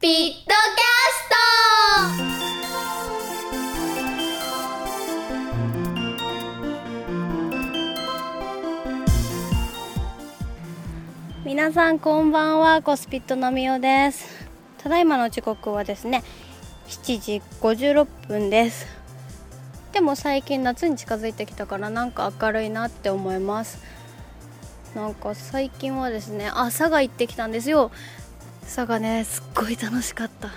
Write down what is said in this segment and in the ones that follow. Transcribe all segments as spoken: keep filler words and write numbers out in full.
ピッドキャスト。皆さんこんばんは、コスピットのみおです。ただいまの時刻はですねしちじごじゅうろっぷんです。でも最近夏に近づいてきたからなんか明るいなって思います。なんか最近はですねあ、佐賀行ってきたんですよ。佐賀ね、すっごい楽しかった。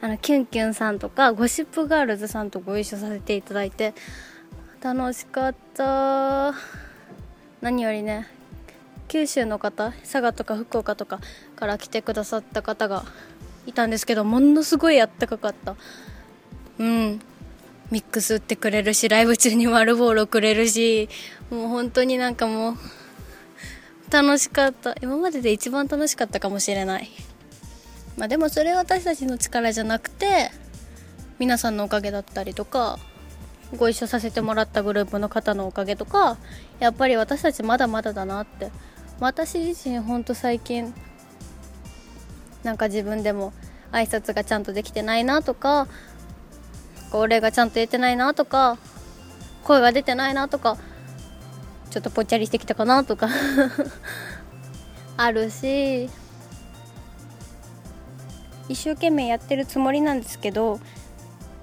あのキュンキュンさんとかゴシップガールズさんとご一緒させていただいて楽しかった。何よりね、九州の方、佐賀とか福岡とかから来てくださった方がいたんですけど、ものすごいあったかかった。うんミックス売ってくれるし、ライブ中に丸ボールくれるし、もう本当になんかもう楽しかった。今までで一番楽しかったかもしれない。まあでもそれは私たちの力じゃなくて皆さんのおかげだったりとか、ご一緒させてもらったグループの方のおかげとか、やっぱり私たちまだまだだなって。私自身ほんと最近なんか自分でも挨拶がちゃんとできてないなとか、お礼がちゃんと言えてないなとか、声が出てないなとか、ちょっとぽっちゃりしてきたかなとかあるし、一生懸命やってるつもりなんですけど、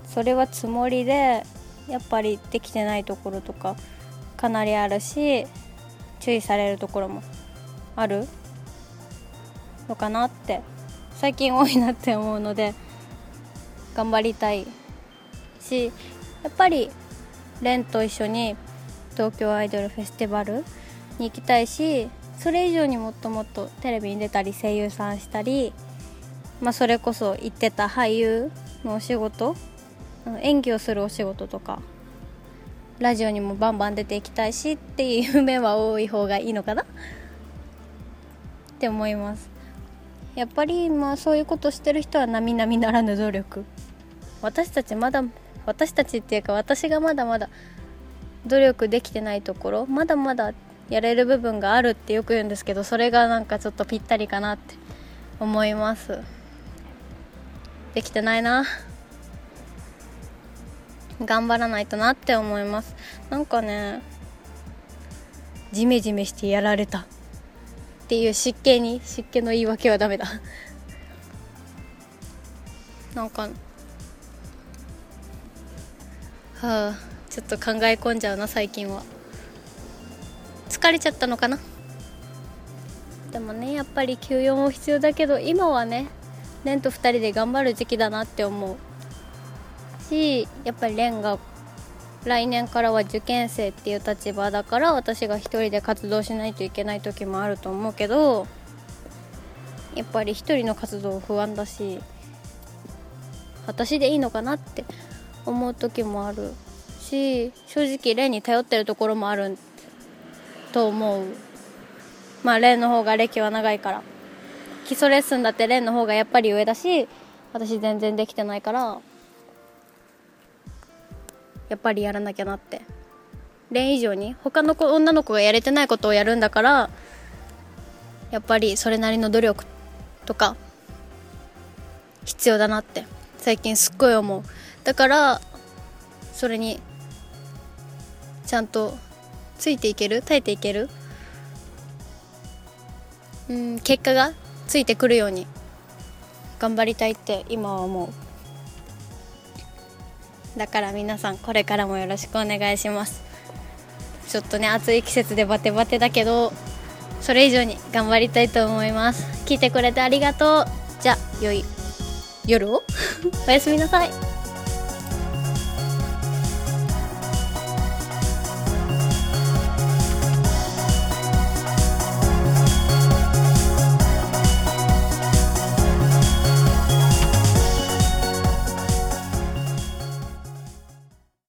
それはつもりでやっぱりできてないところとかかなりあるし、注意されるところもあるのかなって最近多いなって思うので、頑張りたいし、やっぱりレンと一緒に東京アイドルフェスティバルに行きたいし、それ以上にもっともっとテレビに出たり声優さんしたり、まあ、それこそ言ってた俳優のお仕事、演技をするお仕事とか、ラジオにもバンバン出ていきたいしっていう夢は多い方がいいのかなって思います。やっぱりまあそういうことしてる人は並々ならぬ努力、私たちまだ私たちっていうか私がまだまだ努力できてないところ、まだまだやれる部分があるってよく言うんですけど、それがなんかちょっとぴったりかなって思います。できてないな、頑張らないとなって思います。なんかね、ジメジメしてやられたっていう湿気に湿気の言い訳はダメだなんかはぁちょっと考え込んじゃうな。最近は疲れちゃったのかな。でもね、やっぱり休養も必要だけど、今はねレンとふたりで頑張る時期だなって思うし、やっぱりレンが来年からは受験生っていう立場だから、私がひとりで活動しないといけない時もあると思うけど、やっぱりひとりの活動不安だし、私でいいのかなって思う時もあるし、正直レンに頼ってるところもあると思う。まあレンの方が歴は長いから、基礎レッスンだってレンの方がやっぱり上だし、私全然できてないから、やっぱりやらなきゃなって。レン以上に他の子、女の子がやれてないことをやるんだから、やっぱりそれなりの努力とか必要だなって最近すっごい思う。だからそれにちゃんとついていける、耐えていける、うーん結果がついてくるように頑張りたいって今は思う。だから皆さんこれからもよろしくお願いします。ちょっとね、暑い季節でバテバテだけど、それ以上に頑張りたいと思います。聞いてくれてありがとう。じゃあ良い夜をおやすみなさい。